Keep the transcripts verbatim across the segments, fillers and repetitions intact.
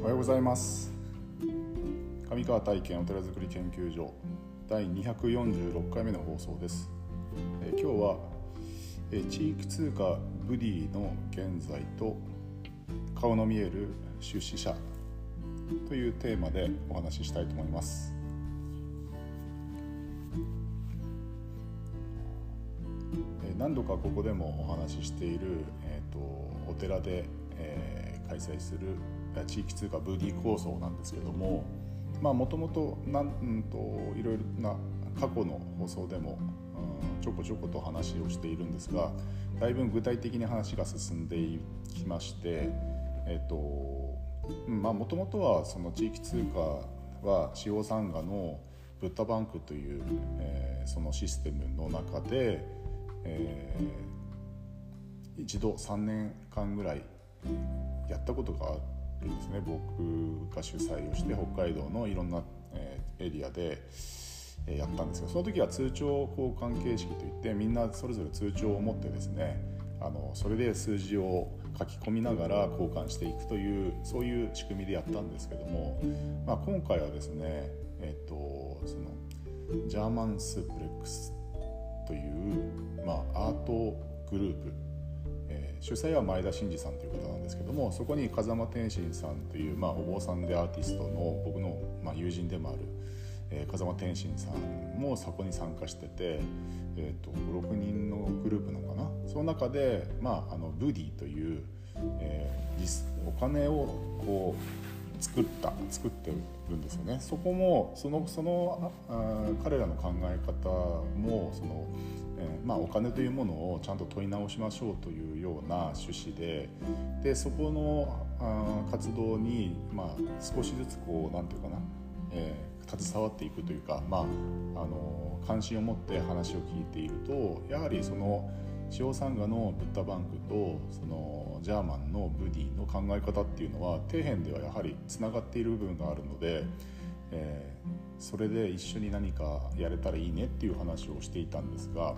おはようございます。上川体験お寺づくり研究所だいにひゃくよんじゅうろっかいめの放送です。え今日はえ地域通貨ブディの現在と顔の見える出資者というテーマでお話ししたいと思います。え何度かここでもお話ししている、えー、とお寺で、えー、開催する地域通貨ブディ構想なんですけども、もともといろいろな過去の放送でも、うん、ちょこちょこと話をしているんですが、だいぶ具体的に話が進んでいきまして、えーとまあ、もともとはその地域通貨は使用参加のブッダバンクという、えー、そのシステムの中で、えー、一度さんねんかんぐらいやったことがあってですね、僕が主催をして北海道のいろんなエリアでやったんですが、その時は通帳交換形式といって、みんなそれぞれ通帳を持ってですね、あのそれで数字を書き込みながら交換していくという、そういう仕組みでやったんですけども、まあ、今回はですね、えっと、そのジャーマンスープレックスという、まあ、アートグループ、主催は前田真二さんという方なんですけども、そこに風間天心さんという、まあ、お坊さんでアーティストの僕の、まあ、友人でもある、えー、風間天心さんもそこに参加してて、えー、とご、ろくにんのグループなのかな。その中で、まあ、あのブディという、えー、お金をこう作った作ってるんですよね。そこもその、その彼らの考え方もその、まあ、お金というものをちゃんと問い直しましょうというような趣旨で、でそこの活動に、まあ、少しずつこうなんていうかな、えー、携わっていくというか、まあ、あの関心を持って話を聞いていると、やはりその塩サンガのブッダバンクとそのジャーマンのブディの考え方っていうのは底辺ではやはりつながっている部分があるので、えーそれで一緒に何かやれたらいいねっていう話をしていたんですが、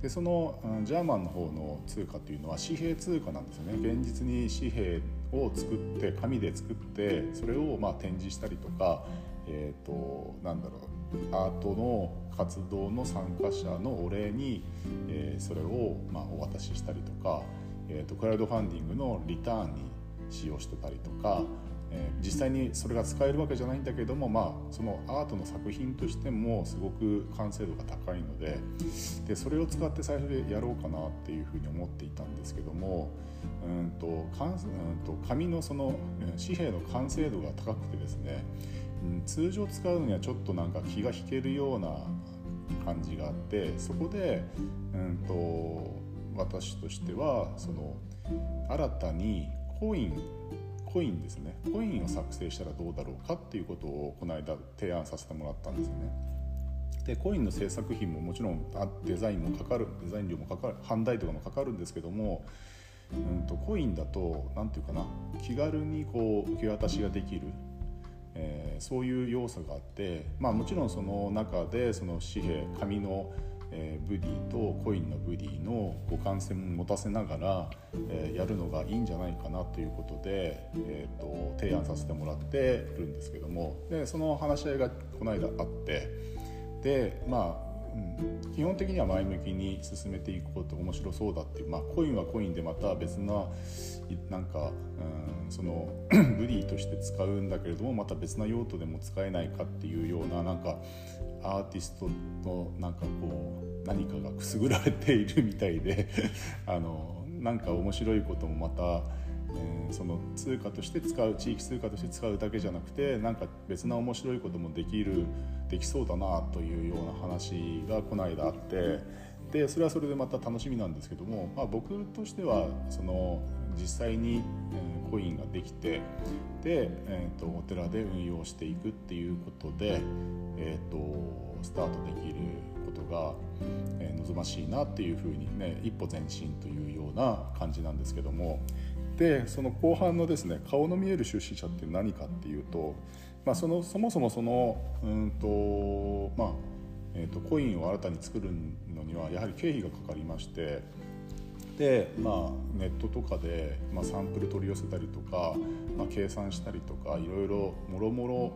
でそのジャーマンの方の通貨というのは紙幣通貨なんですよね。現実に紙幣を作って紙で作って、それをまあ展示したりとか、えーと、なんだろう、アートの活動の参加者のお礼に、えー、それをまあお渡ししたりとか、えーと、クラウドファンディングのリターンに使用してたりとか、実際にそれが使えるわけじゃないんだけども、まあ、そのアートの作品としてもすごく完成度が高いの で, でそれを使って最初でやろうかなっていうふうに思っていたんですけども、うんとうんと紙 の, その紙幣の完成度が高くてですね、うん、通常使うのにはちょっとなんか気が引けるような感じがあって、そこで、うん、と私としてはその新たにコインコインですね、コインを作成したらどうだろうかっていうことをこの間提案させてもらったんですよね。でコインの制作費ももちろんデザインもかかる、デザイン料もかかる、販売とかもかかるんですけども、うんとコインだとなんていうかな、気軽にこう受け渡しができる、えー、そういう要素があって、まあ、もちろんその中でその紙幣紙のブディとコインのブディの互換性も持たせながらやるのがいいんじゃないかなということで、えー、と提案させてもらってるんですけども、でその話し合いがこの間あって、でまあ基本的には前向きに進めていくこと、面白そうだっていう、まあ、コインはコインでまた別ななんか、うん、そのブディとして使うんだけれどもまた別な用途でも使えないかっていうような、なんかアーティストのなんかこう何かがくすぐられているみたいであのなんか面白いこともまた、えー、その通貨として使う、地域通貨として使うだけじゃなくて、なんか別な面白いこともできるできそうだなというような話がこの間あって、でそれはそれでまた楽しみなんですけども、まあ、僕としてはその実際にコインができて、で、えー、とお寺で運用していくっていうことで、えー、とスタートできることが望ましいなっていうふうにね、一歩前進というような感じなんですけども、でその後半のですね、顔の見える出資者って何かっていうと、まあ、そ, のそもそもそのうんとまあえー、とコインを新たに作るのにはやはり経費がかかりまして、で、まあ、ネットとかで、まあ、サンプル取り寄せたりとか、まあ、計算したりとかいろいろもろもろ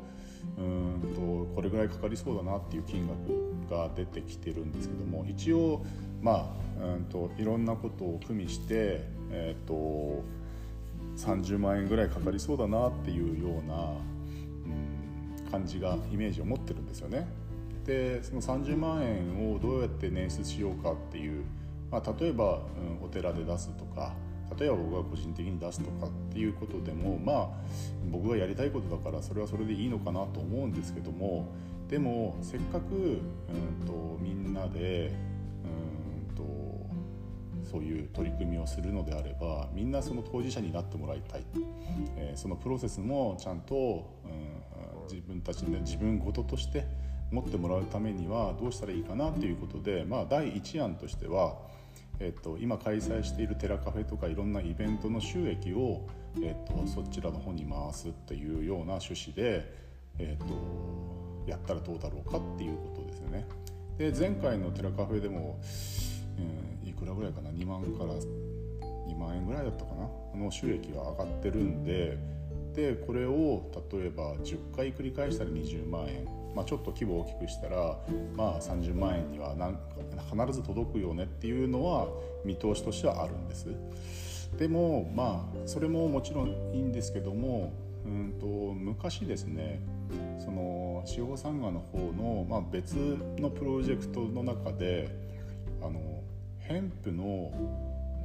うんとこれぐらいかかりそうだなっていう金額が出てきてるんですけども、一応、まあ、うんといろんなことを組みして、えー、とさんじゅうまんえんぐらいかかりそうだなっていうような、うん、感じがイメージを持ってるんですよね。でそのさんじゅうまんえんをどうやって捻出しようかっていう、まあ、例えば、うん、お寺で出すとか、例えば僕が個人的に出すとかっていうことでも、まあ僕がやりたいことだからそれはそれでいいのかなと思うんですけども、でもせっかく、うん、とみんなで、うん、とそういう取り組みをするのであれば、みんなその当事者になってもらいたい、えー、そのプロセスもちゃんと、うん、自分たちで自分事として持ってもらうためにはどうしたらいいかなということで、まあ、だいいち案としては、えっと、今開催している寺カフェとかいろんなイベントの収益を、えっと、そちらの方に回すっていうような趣旨で、えっと、やったらどうだろうかっていうことですよね。で前回の寺カフェでも、うん、いくらぐらいかな、にまんからにまんえんぐらいだったかなの収益が上がってるんで、でこれを例えばじゅっかい繰り返したらにじゅうまんえん、まあ、ちょっと規模を大きくしたら、まあ、さんじゅうまんえんにはなん必ず届くよねっていうのは見通しとしてはあるんです。でもまあそれももちろんいいんですけども、うんと昔ですね、その司法参賀の方の、まあ、別のプロジェクトの中であのヘンプの、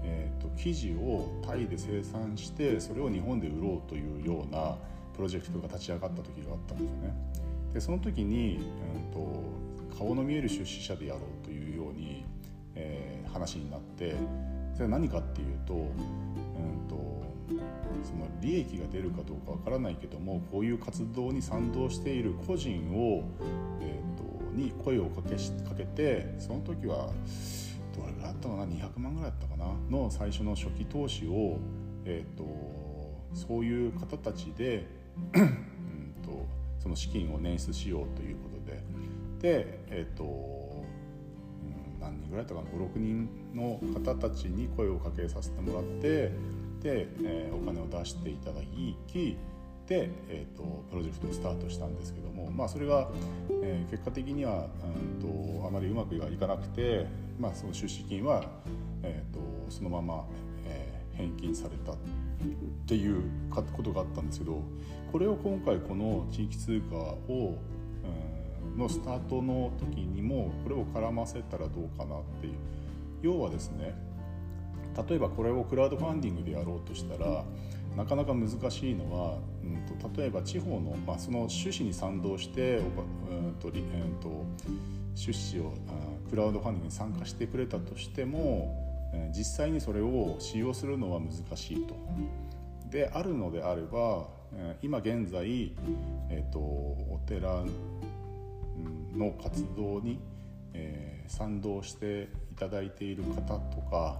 えーと、生地をタイで生産してそれを日本で売ろうというようなプロジェクトが立ち上がった時があったんですよね。でその時に、うん、と顔の見える出資者でやろうというように、えー、話になって、それは何かっていうと、うん、とその利益が出るかどうかわからないけども、こういう活動に賛同している個人を、えー、とに声をか け, かけてその時はどれぐらいだったかな、にひゃくまんぐらいだったかなの最初の初期投資を、えー、とそういう方たちでうんとその資金を捻出しようということで、で、えっと、うん、何人ぐらいだったかな、ご、ろくにんの方たちに声をかけさせてもらって、で、えー、お金を出していただき、で、えっと、プロジェクトをスタートしたんですけども、まあそれが、えー、結果的には、うんと、あまりうまくいかなくて、まあその出資金は、えっと、そのまま、えー、返金されたっていうことがあったんですけど、これを今回この地域通貨をのスタートの時にもこれを絡ませたらどうかなっていう。要はですね、例えばこれをクラウドファンディングでやろうとしたらなかなか難しいのは、うん、と例えば地方の、まあ、その趣旨に賛同して、うんとうん、と出資をクラウドファンディングに参加してくれたとしても、実際にそれを使用するのは難しいと。であるのであれば、今現在、えー、とお寺の活動に、えー、賛同していただいている方とか、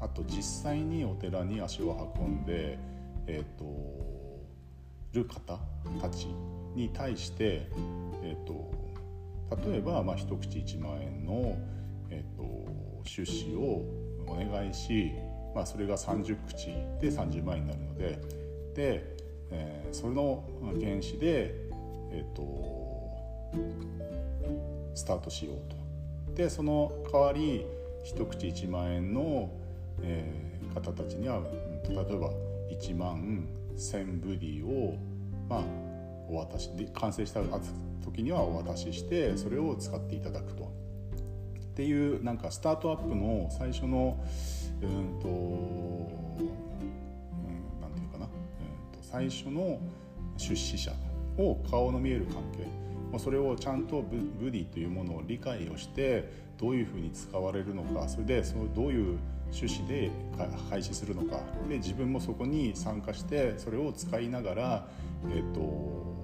あと実際にお寺に足を運んで、えー、といる方たちに対して、えー、と例えば、まあ、一口いちまんえんの、えー、と出資をお願いし、まあ、それがさんじゅっくちでさんじゅうまんえんになるので、で、えー、その原資で、えー、とスタートしようと。でその代わり一口いちまんえんの、えー、方たちには例えばいちまんせんぶりを、まあ、お渡しで完成した時にはお渡ししてそれを使っていただくと。っていうなんかスタートアップの最初のうんと、うん、なんていうかな、うんと最初の出資者を顔の見える関係、それをちゃんとブディというものを理解をして、どういうふうに使われるのか、それでそのどういう趣旨で開始するのか、で自分もそこに参加してそれを使いながら、えっと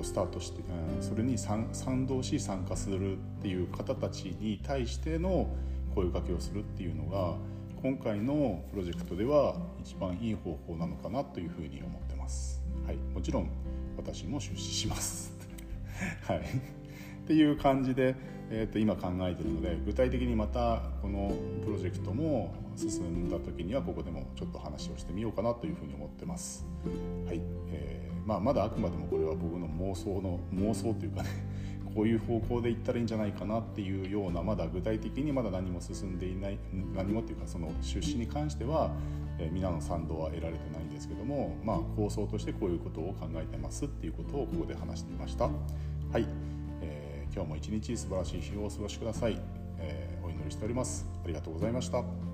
スタートして、うん、それに 賛, 賛同し参加するっていう方たちに対しての声かけをするっていうのが今回のプロジェクトでは一番いい方法なのかなというふうに思ってます、はい、もちろん私も出資しますはいっていう感じで、えー、と今考えているので、具体的にまたこのプロジェクトも進んだ時にはここでもちょっと話をしてみようかなというふうに思ってます、はい。えーまあ、まだあくまでもこれは僕の妄想の妄想というかね、こういう方向でいったらいいんじゃないかなっていうような、まだ具体的にまだ何も進んでいない、何もっていうかその出資に関しては、えー、皆の賛同は得られてないんですけども、まあ、構想としてこういうことを考えてますっていうことをここで話してみました。はい、えー、今日も一日素晴らしい日をお過ごしください、えー、お祈りしております。ありがとうございました。